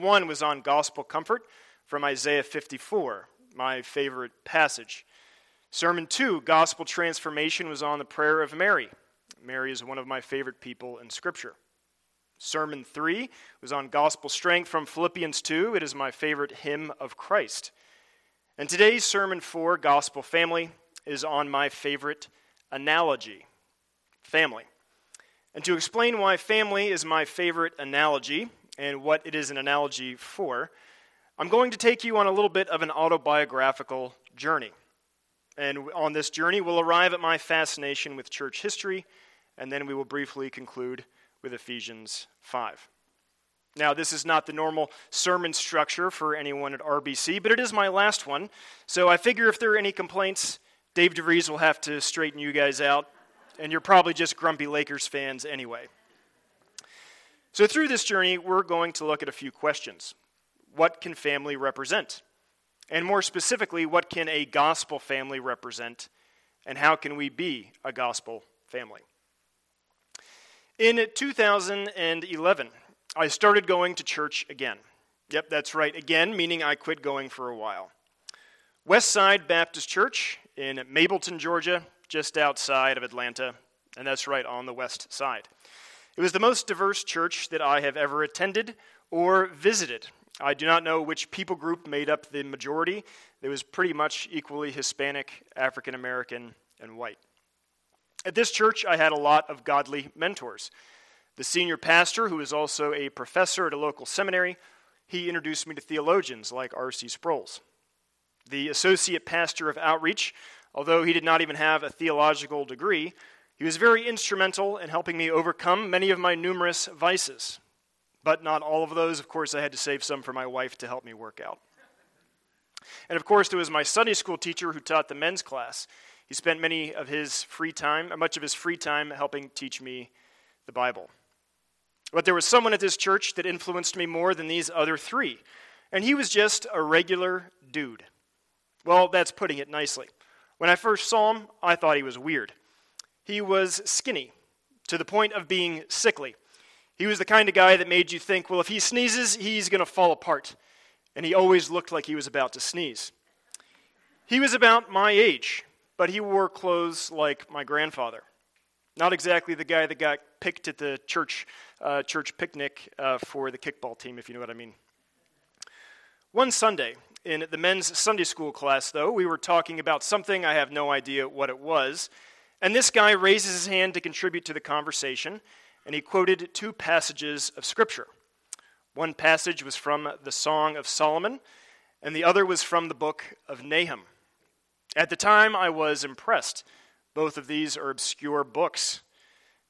One was on gospel comfort from Isaiah 54, my favorite passage. Sermon 2, gospel transformation, was on the prayer of Mary. Mary is one of my favorite people in Scripture. Sermon 3 was on gospel strength from Philippians 2. It is my favorite hymn of Christ. And today's Sermon 4, Gospel Family, is on my favorite analogy, family. And to explain why family is my favorite analogy and what it is an analogy for, I'm going to take you on a little bit of an autobiographical journey. And on this journey, we'll arrive at my fascination with church history, and then we will briefly conclude with Ephesians 5. Now, this is not the normal sermon structure for anyone at RBC, but it is my last one, so I figure if there are any complaints, Dave DeVries will have to straighten you guys out, and you're probably just grumpy Lakers fans anyway. So through this journey, we're going to look at a few questions. What can family represent? And more specifically, what can a gospel family represent, and how can we be a gospel family? In 2011, I started going to church again. Yep, that's right, again, meaning I quit going for a while. Westside Baptist Church in Mableton, Georgia, just outside of Atlanta, and that's right, on the west side. It was the most diverse church that I have ever attended or visited. I do not know which people group made up the majority. It was pretty much equally Hispanic, African American, and white. At this church, I had a lot of godly mentors. The senior pastor, who is also a professor at a local seminary, he introduced me to theologians like R.C. Sproul. The associate pastor of outreach, although he did not even have a theological degree, he was very instrumental in helping me overcome many of my numerous vices. But not all of those. Of course, I had to save some for my wife to help me work out. And of course, there was my Sunday school teacher who taught the men's class. He spent much of his free time helping teach me the Bible. But there was someone at this church that influenced me more than these other three, and he was just a regular dude. Well, that's putting it nicely. When I first saw him, I thought he was weird. He was skinny, to the point of being sickly. He was the kind of guy that made you think, well, if he sneezes, he's going to fall apart. And he always looked like he was about to sneeze. He was about my age, but he wore clothes like my grandfather. Not exactly the guy that got picked at the church picnic for the kickball team, if you know what I mean. One Sunday, in the men's Sunday school class, though, we were talking about something. I have no idea what it was. And this guy raises his hand to contribute to the conversation, and he quoted two passages of Scripture. One passage was from the Song of Solomon, and the other was from the book of Nahum. At the time, I was impressed. Both of these are obscure books.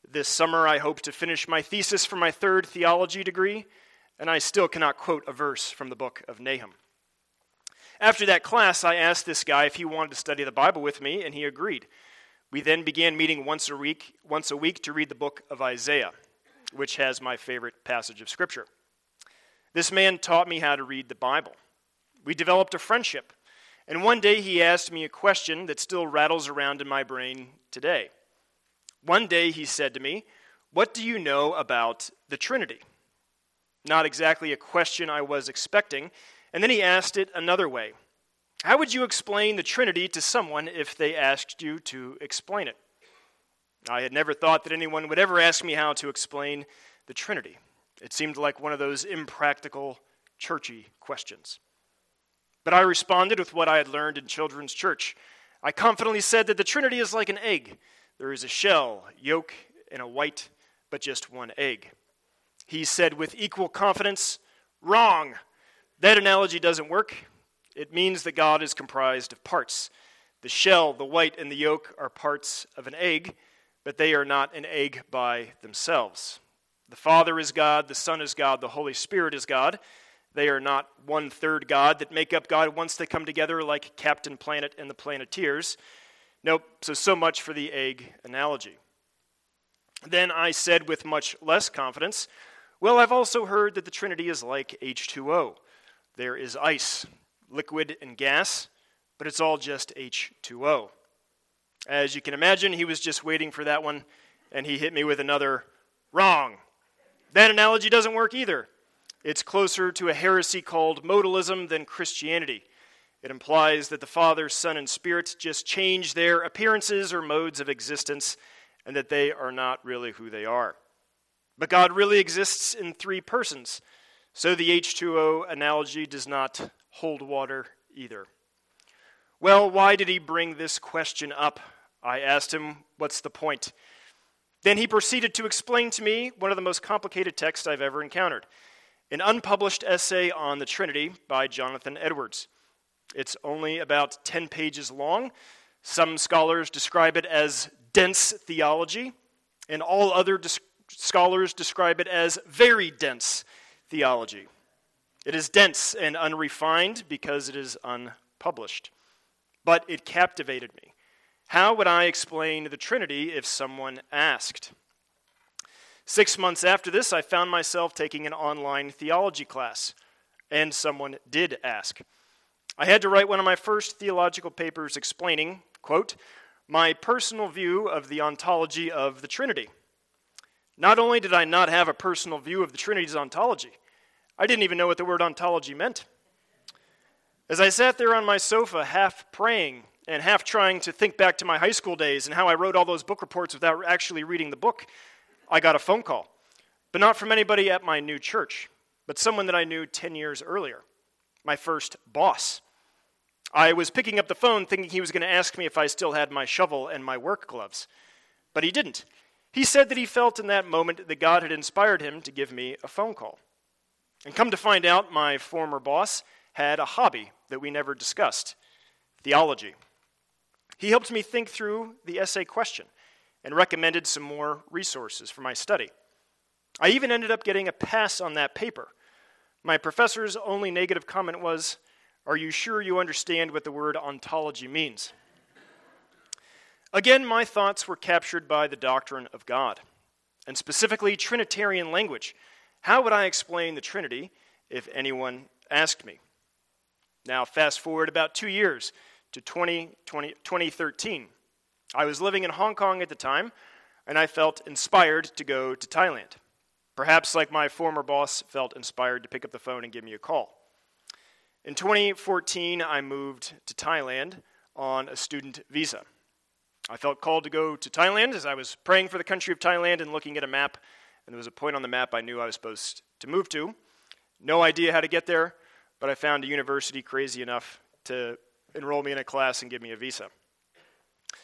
This summer, I hope to finish my thesis for my third theology degree, and I still cannot quote a verse from the book of Nahum. After that class, I asked this guy if he wanted to study the Bible with me, and he agreed. We then began meeting once a week to read the book of Isaiah, which has my favorite passage of Scripture. This man taught me how to read the Bible. We developed a friendship, and one day he asked me a question that still rattles around in my brain today. One day he said to me, "What do you know about the Trinity?" Not exactly a question I was expecting, and then he asked it another way. How would you explain the Trinity to someone if they asked you to explain it? I had never thought that anyone would ever ask me how to explain the Trinity. It seemed like one of those impractical, churchy questions. But I responded with what I had learned in children's church. I confidently said that the Trinity is like an egg. There is a shell, yolk, and a white, but just one egg. He said with equal confidence, "Wrong. That analogy doesn't work. It means that God is comprised of parts. The shell, the white, and the yolk are parts of an egg, but they are not an egg by themselves. The Father is God, the Son is God, the Holy Spirit is God. They are not one-third God that make up God once they come together like Captain Planet and the Planeteers." Nope, so much for the egg analogy. Then I said with much less confidence, "Well, I've also heard that the Trinity is like H2O. There is ice, liquid and gas, but it's all just H2O. As you can imagine, he was just waiting for that one, and he hit me with another, "Wrong. That analogy doesn't work either. It's closer to a heresy called modalism than Christianity. It implies that the Father, Son, and Spirit just change their appearances or modes of existence, and that they are not really who they are. But God really exists in three persons, so the H2O analogy does not hold water either. Well, why did he bring this question up? I asked him, what's the point? Then he proceeded to explain to me one of the most complicated texts I've ever encountered, an unpublished essay on the Trinity by Jonathan Edwards. It's only about 10 pages long. Some scholars describe it as dense theology, and all other scholars describe it as very dense theology. It is dense and unrefined because it is unpublished. But it captivated me. How would I explain the Trinity if someone asked? 6 months after this, I found myself taking an online theology class, and someone did ask. I had to write one of my first theological papers explaining, quote, my personal view of the ontology of the Trinity. Not only did I not have a personal view of the Trinity's ontology, I didn't even know what the word ontology meant. As I sat there on my sofa, half praying and half trying to think back to my high school days and how I wrote all those book reports without actually reading the book, I got a phone call, but not from anybody at my new church, but someone that I knew 10 years earlier, my first boss. I was picking up the phone thinking he was going to ask me if I still had my shovel and my work gloves, but he didn't. He said that he felt in that moment that God had inspired him to give me a phone call. And come to find out, my former boss had a hobby that we never discussed, theology. He helped me think through the essay question and recommended some more resources for my study. I even ended up getting a pass on that paper. My professor's only negative comment was, "Are you sure you understand what the word ontology means?" Again, my thoughts were captured by the doctrine of God, and specifically Trinitarian language. How would I explain the Trinity if anyone asked me? Now, fast forward about 2 years to 2013. I was living in Hong Kong at the time, and I felt inspired to go to Thailand. Perhaps like my former boss felt inspired to pick up the phone and give me a call. In 2014, I moved to Thailand on a student visa. I felt called to go to Thailand as I was praying for the country of Thailand and looking at a map, and there was a point on the map I knew I was supposed to move to. No idea how to get there, but I found a university crazy enough to enroll me in a class and give me a visa.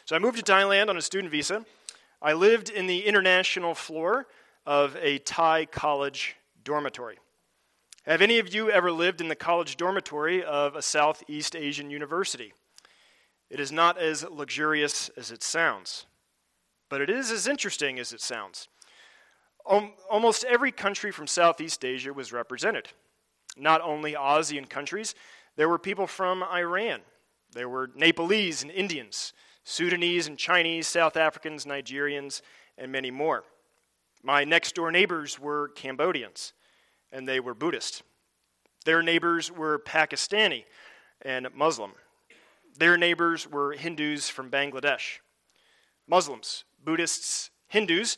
So I moved to Thailand on a student visa. I lived in the international floor of a Thai college dormitory. Have any of you ever lived in the college dormitory of a Southeast Asian university? It is not as luxurious as it sounds, but it is as interesting as it sounds. Almost every country from Southeast Asia was represented. Not only ASEAN countries, there were people from Iran. There were Nepalese and Indians, Sudanese and Chinese, South Africans, Nigerians, and many more. My next-door neighbors were Cambodians, and they were Buddhist. Their neighbors were Pakistani and Muslim. Their neighbors were Hindus from Bangladesh. Muslims, Buddhists, Hindus,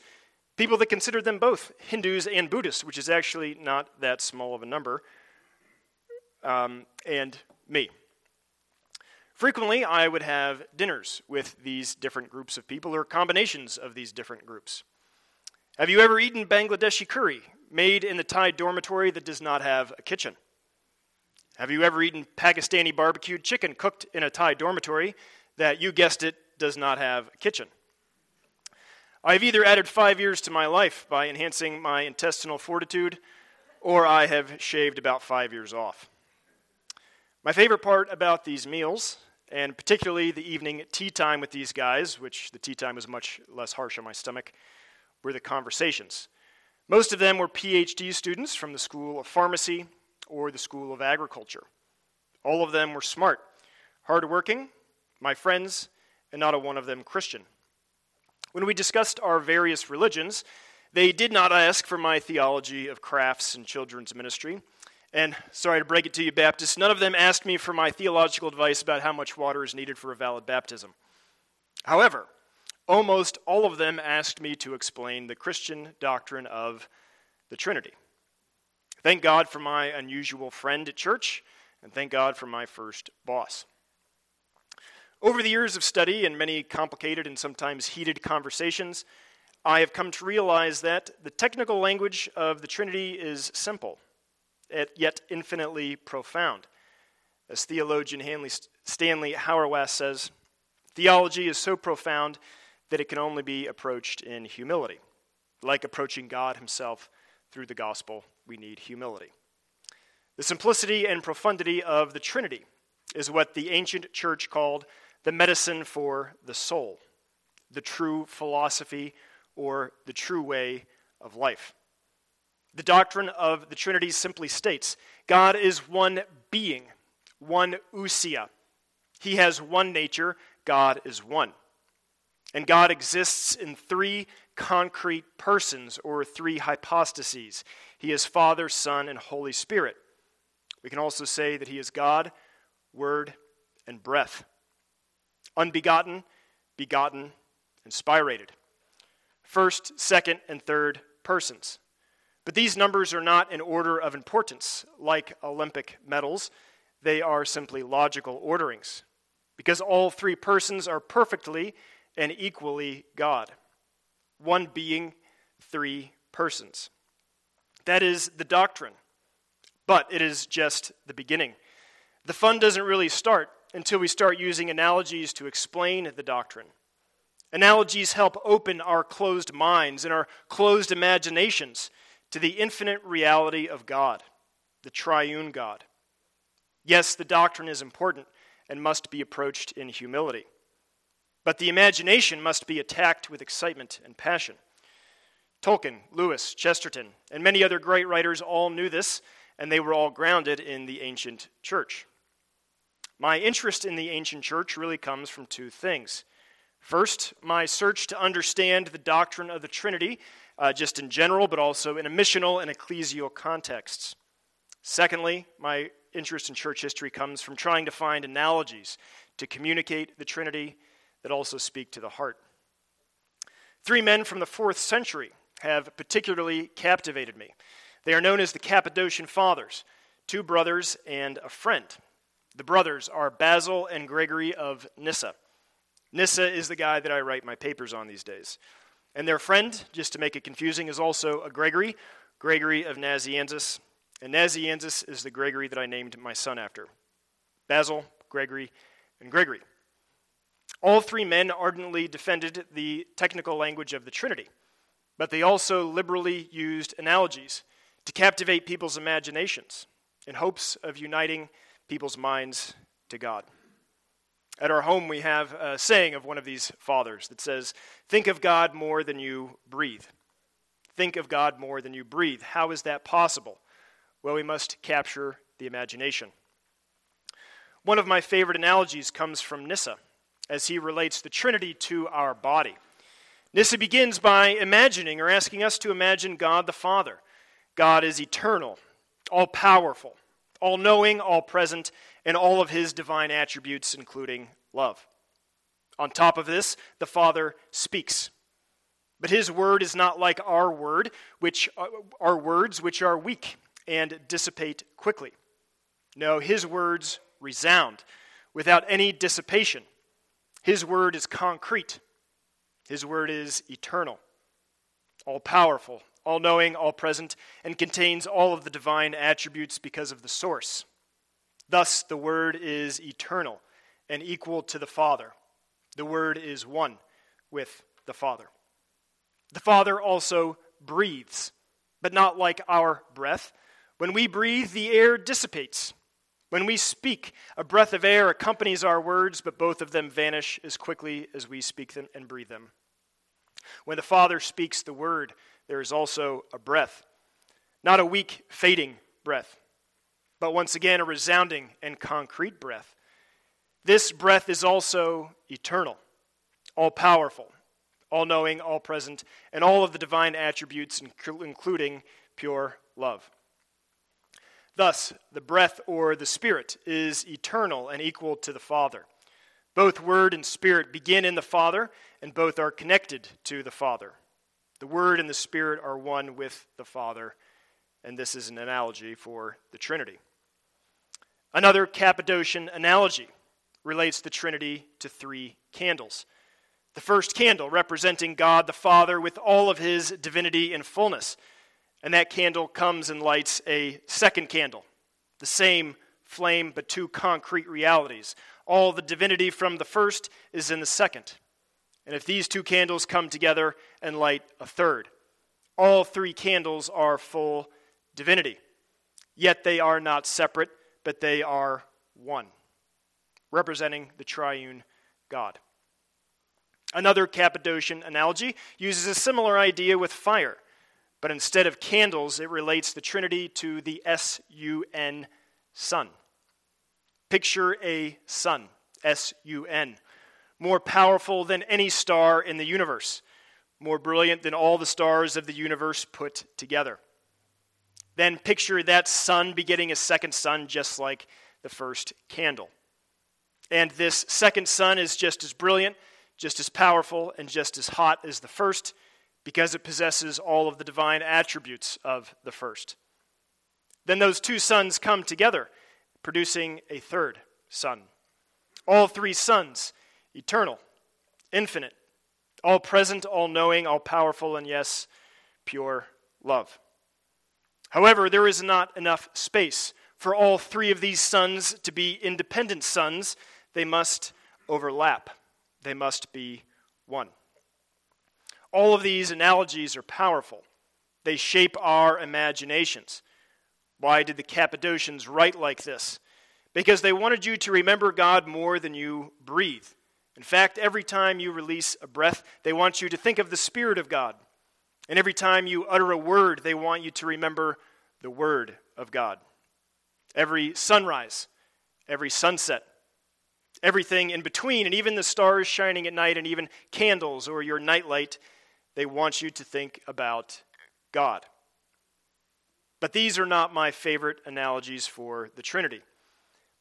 people that considered them both Hindus and Buddhists, which is actually not that small of a number, and me. Frequently, I would have dinners with these different groups of people or combinations of these different groups. Have you ever eaten Bangladeshi curry made in the Thai dormitory that does not have a kitchen? Have you ever eaten Pakistani barbecued chicken cooked in a Thai dormitory that, you guessed it, does not have a kitchen? I've either added 5 years to my life by enhancing my intestinal fortitude, or I have shaved about 5 years off. My favorite part about these meals, and particularly the evening tea time with these guys, which the tea time was much less harsh on my stomach, were the conversations. Most of them were PhD students from the School of Pharmacy or the School of Agriculture. All of them were smart, hardworking, my friends, and not a one of them Christian. When we discussed our various religions, they did not ask for my theology of crafts and children's ministry. And sorry to break it to you, Baptists, none of them asked me for my theological advice about how much water is needed for a valid baptism. However, almost all of them asked me to explain the Christian doctrine of the Trinity. Thank God for my unusual friend at church, and thank God for my first boss. Over the years of study and many complicated and sometimes heated conversations, I have come to realize that the technical language of the Trinity is simple, yet infinitely profound. As theologian Stanley Hauerwas says, theology is so profound that it can only be approached in humility. Like approaching God himself through the gospel, we need humility. The simplicity and profundity of the Trinity is what the ancient church called the medicine for the soul, the true philosophy or the true way of life. The doctrine of the Trinity simply states, God is one being, one usia. He has one nature, God is one. And God exists in three concrete persons, or three hypostases. He is Father, Son, and Holy Spirit. We can also say that he is God, Word, and breath. Unbegotten, begotten, and spirated. First, second, and third persons. But these numbers are not in order of importance, like Olympic medals. They are simply logical orderings, because all three persons are perfectly and equally God. One being, three persons. That is the doctrine, but it is just the beginning. The fun doesn't really start until we start using analogies to explain the doctrine. Analogies help open our closed minds and our closed imaginations to the infinite reality of God, the triune God. Yes, the doctrine is important and must be approached in humility. But the imagination must be attacked with excitement and passion. Tolkien, Lewis, Chesterton, and many other great writers all knew this, and they were all grounded in the ancient church. My interest in the ancient church really comes from two things. First, my search to understand the doctrine of the Trinity, just in general, but also in a missional and ecclesial contexts. Secondly, my interest in church history comes from trying to find analogies to communicate the Trinity that also speak to the heart. Three men from the 4th century have particularly captivated me. They are known as the Cappadocian Fathers, two brothers and a friend. The brothers are Basil and Gregory of Nyssa. Nyssa is the guy that I write my papers on these days. And their friend, just to make it confusing, is also a Gregory, Gregory of Nazianzus. And Nazianzus is the Gregory that I named my son after. Basil, Gregory, and Gregory. All three men ardently defended the technical language of the Trinity, but they also liberally used analogies to captivate people's imaginations in hopes of uniting people's minds to God. At our home, we have a saying of one of these fathers that says, "Think of God more than you breathe." Think of God more than you breathe. How is that possible? Well, we must capture the imagination. One of my favorite analogies comes from Nyssa, as he relates the Trinity to our body. Nyssa begins by imagining, or asking us to imagine, God the Father. God is eternal, all-powerful, all-knowing, all-present, and all of his divine attributes, including love. On top of this, the Father speaks. But his word is not like our words, which are weak and dissipate quickly. No, his words resound without any dissipation. His word is concrete. His word is eternal, all-powerful, all-knowing, all-present, and contains all of the divine attributes because of the source. Thus, the word is eternal and equal to the Father. The word is one with the Father. The Father also breathes, but not like our breath. When we breathe, the air dissipates. When we speak, a breath of air accompanies our words, but both of them vanish as quickly as we speak them and breathe them. When the Father speaks the word, there is also a breath, not a weak, fading breath, but once again a resounding and concrete breath. This breath is also eternal, all-powerful, all-knowing, all-present, and all of the divine attributes, including pure love. Thus, the breath or the Spirit is eternal and equal to the Father. Both Word and Spirit begin in the Father, and both are connected to the Father. The Word and the Spirit are one with the Father and this is an analogy for the Trinity. Another Cappadocian analogy relates the Trinity to three candles. The first candle representing God the Father with all of his divinity in fullness. And that candle comes and lights a second candle. The same flame, but two concrete realities. All the divinity from the first is in the second. And if these two candles come together and light a third, all three candles are full divinity. Yet they are not separate, but they are one, representing the triune God. Another Cappadocian analogy uses a similar idea with fire, but instead of candles, it relates the Trinity to the S-U-N, sun. Picture a sun, S-U-N, more powerful than any star in the universe, more brilliant than all the stars of the universe put together. Then picture that sun begetting a second sun, just like the first candle. And this second sun is just as brilliant, just as powerful, and just as hot as the first, because it possesses all of the divine attributes of the first. Then those two suns come together, producing a third sun. All three suns, eternal, infinite, all-present, all-knowing, all-powerful, and yes, pure love. However, there is not enough space for all three of these suns to be independent suns. They must overlap. They must be one. All of these analogies are powerful. They shape our imaginations. Why did the Cappadocians write like this? Because they wanted you to remember God more than you breathe. In fact, every time you release a breath, they want you to think of the Spirit of God. And every time you utter a word, they want you to remember the Word of God. Every sunrise, every sunset, everything in between, and even the stars shining at night, and even candles or your nightlight, they want you to think about God. But these are not my favorite analogies for the Trinity.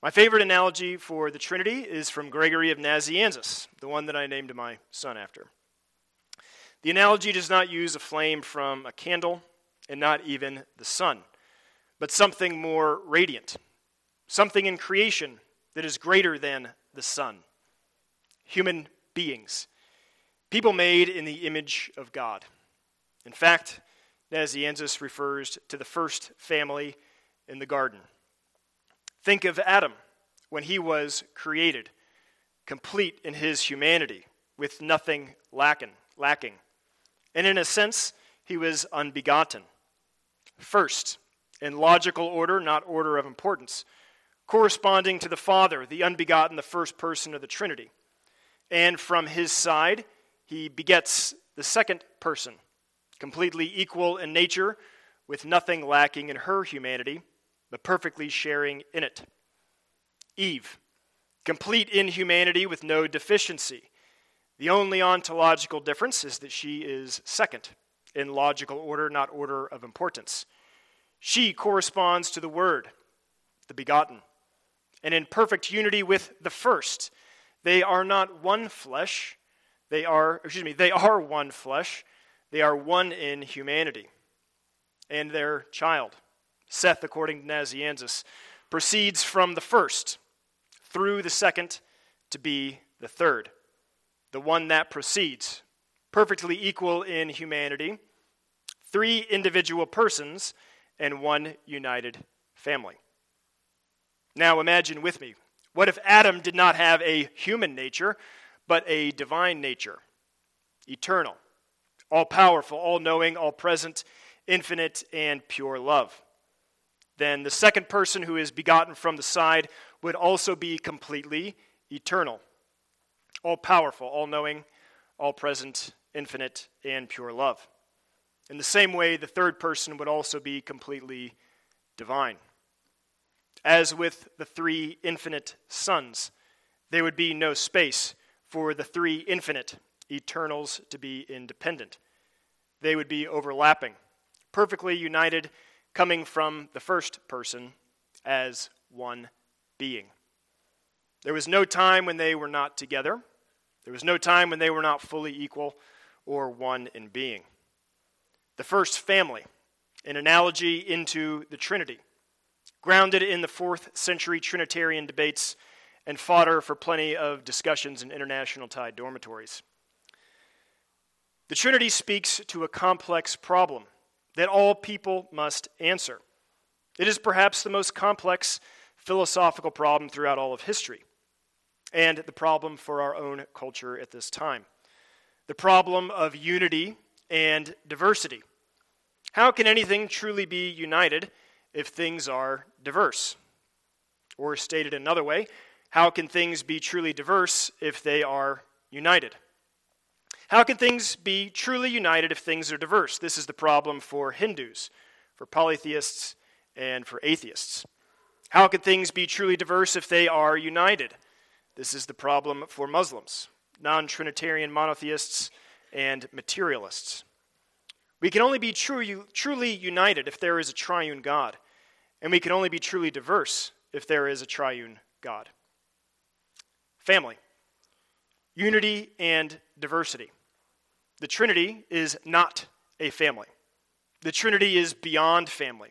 My favorite analogy for the Trinity is from Gregory of Nazianzus, the one that I named my son after. The analogy does not use a flame from a candle and not even the sun, but something more radiant, something in creation that is greater than the sun. Human beings, people made in the image of God. In fact, Nazianzus refers to the first family in the garden. Think of Adam when he was created, complete in his humanity, with nothing lacking. And in a sense, he was unbegotten. First, in logical order, not order of importance, corresponding to the Father, the unbegotten, the first person of the Trinity. And from his side, he begets the second person, completely equal in nature, with nothing lacking in her humanity, but perfectly sharing in it. Eve, complete in humanity with no deficiency. The only ontological difference is that she is second, in logical order, not order of importance. She corresponds to the Word, the begotten, and in perfect unity with the first. They are not one flesh. They are one flesh. They are one in humanity. And their child, Seth, according to Nazianzus, proceeds from the first through the second to be the third, the one that proceeds, perfectly equal in humanity, three individual persons, and one united family. Now imagine with me, what if Adam did not have a human nature, but a divine nature, eternal, all-powerful, all-knowing, all-present, infinite, and pure love? Then the second person who is begotten from the side would also be completely eternal, all-powerful, all-knowing, all-present, infinite, and pure love. In the same way, the third person would also be completely divine. As with the three infinite suns, there would be no space for the three infinite eternals to be independent. They would be overlapping, perfectly united, coming from the first person as one being. There was no time when they were not together. There was no time when they were not fully equal or one in being. The first family, an analogy into the Trinity, grounded in the 4th century Trinitarian debates and fodder for plenty of discussions in international Thai dormitories. The Trinity speaks to a complex problem that all people must answer. It is perhaps the most complex philosophical problem throughout all of history, and the problem for our own culture at this time. The problem of unity and diversity. How can anything truly be united if things are diverse? Or stated another way, how can things be truly diverse if they are united? How can things be truly united if things are diverse? This is the problem for Hindus, for polytheists, and for atheists. How can things be truly diverse if they are united? This is the problem for Muslims, non-Trinitarian monotheists, and materialists. We can only be truly united if there is a triune God, and we can only be truly diverse if there is a triune God. Family, unity and diversity. The Trinity is not a family. The Trinity is beyond family.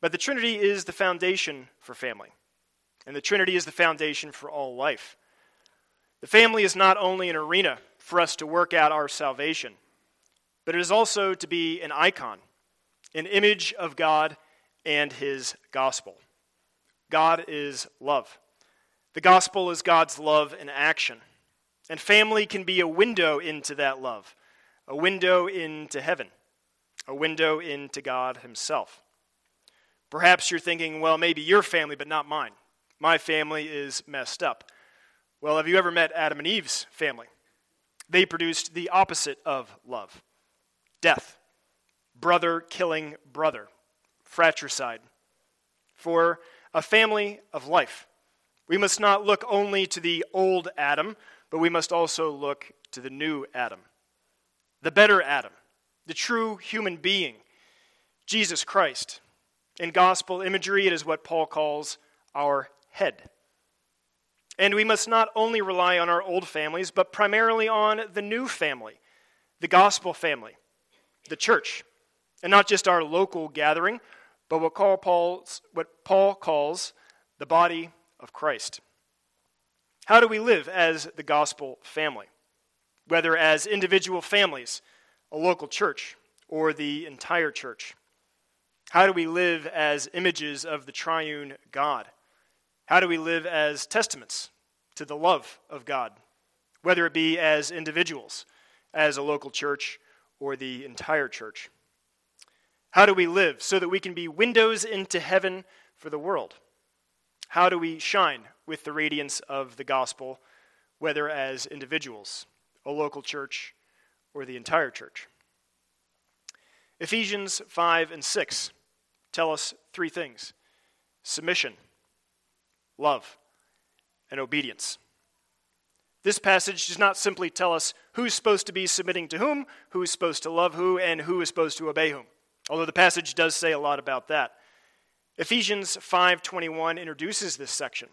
But the Trinity is the foundation for family. And the Trinity is the foundation for all life. The family is not only an arena for us to work out our salvation, but it is also to be an icon, an image of God and His gospel. God is love. The gospel is God's love in action. And family can be a window into that love, a window into heaven, a window into God Himself. Perhaps you're thinking, well, maybe your family, but not mine. My family is messed up. Well, have you ever met Adam and Eve's family? They produced the opposite of love. Death. Brother killing brother. Fratricide. For a family of life, we must not look only to the old Adam, but we must also look to the new Adam. The better Adam. The true human being. Jesus Christ. In gospel imagery, it is what Paul calls our head. And we must not only rely on our old families, but primarily on the new family, the gospel family, the church, and not just our local gathering, but what Paul calls the body of Christ. How do we live as the gospel family? Whether as individual families, a local church, or the entire church. How do we live as images of the triune God? How do we live as testaments to the love of God, whether it be as individuals, as a local church, or the entire church? How do we live so that we can be windows into heaven for the world? How do we shine with the radiance of the gospel, whether as individuals, a local church, or the entire church? Ephesians 5 and 6 tell us three things: submission, love, and obedience. This passage does not simply tell us who's supposed to be submitting to whom, who is supposed to love who, and who is supposed to obey whom, although the passage does say a lot about that. Ephesians 5:21 introduces this section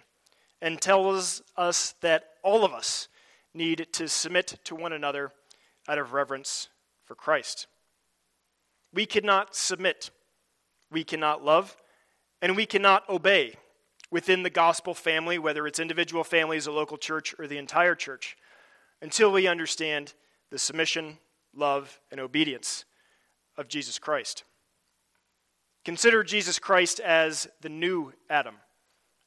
and tells us that all of us need to submit to one another out of reverence for Christ. We cannot submit, we cannot love, and we cannot obey within the gospel family, whether it's individual families, a local church, or the entire church, until we understand the submission, love, and obedience of Jesus Christ. Consider Jesus Christ as the new Adam,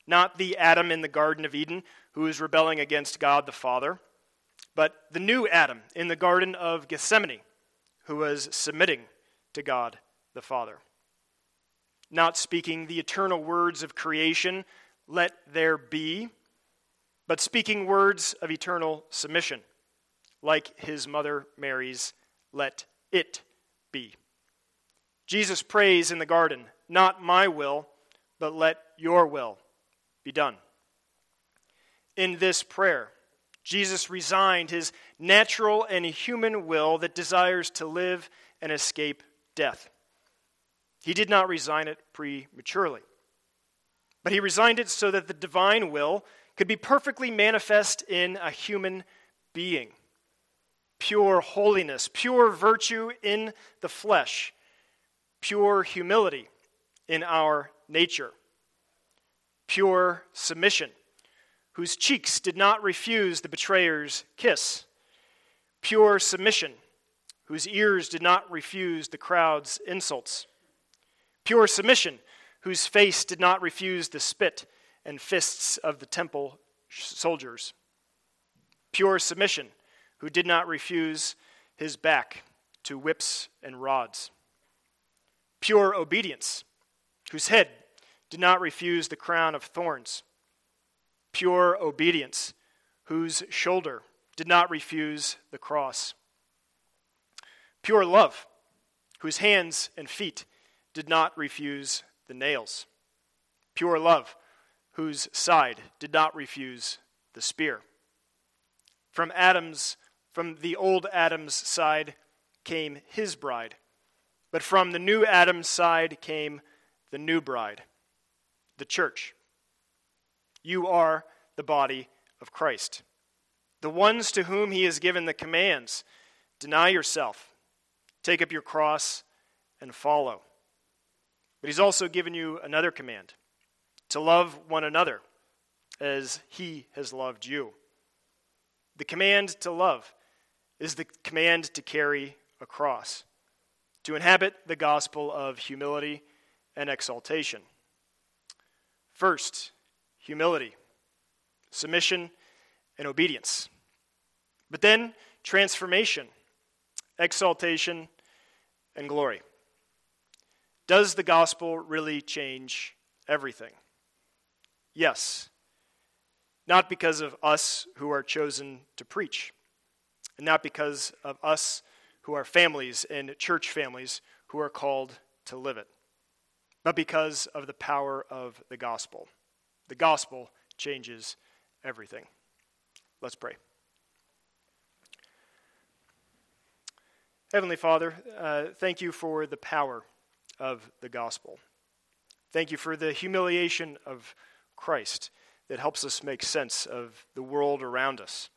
not the Adam in the Garden of Eden who is rebelling against God the Father, but the new Adam in the Garden of Gethsemane who was submitting to God the Father. Not speaking the eternal words of creation, let there be, but speaking words of eternal submission, like his mother Mary's, let it be. Jesus prays in the garden, not my will, but let your will be done. In this prayer, Jesus resigned his natural and human will that desires to live and escape death. He did not resign it prematurely, but he resigned it so that the divine will could be perfectly manifest in a human being. Pure holiness, pure virtue in the flesh, pure humility in our nature, pure submission, whose cheeks did not refuse the betrayer's kiss, pure submission, whose ears did not refuse the crowd's insults, pure submission, whose face did not refuse the spit and fists of the temple soldiers, pure submission, who did not refuse his back to whips and rods, pure obedience, whose head did not refuse the crown of thorns, pure obedience, whose shoulder did not refuse the cross, pure love, whose hands and feet did not refuse the nails, pure love, whose side did not refuse the spear. From the old Adam's side came his bride, but from the new Adam's side came the new bride, the church. You are the body of Christ, the ones to whom he has given the commands, deny yourself, take up your cross, and follow. But he's also given you another command, to love one another as he has loved you. The command to love is the command to carry a cross, to inhabit the gospel of humility and exaltation. First, humility, submission, and obedience. But then, transformation, exaltation, and glory. Does the gospel really change everything? Yes. Not because of us who are chosen to preach, and not because of us who are families and church families who are called to live it, but because of the power of the gospel. The gospel changes everything. Let's pray. Heavenly Father, thank you for the power of the gospel. Thank you for the humiliation of Christ that helps us make sense of the world around us.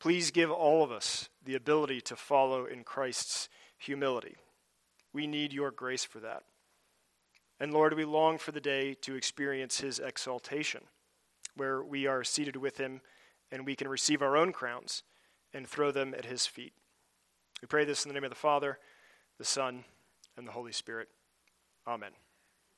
Please give all of us the ability to follow in Christ's humility. We need your grace for that. And Lord, we long for the day to experience his exaltation, where we are seated with him and we can receive our own crowns and throw them at his feet. We pray this in the name of the Father, the Son, and the Holy Spirit. Amen.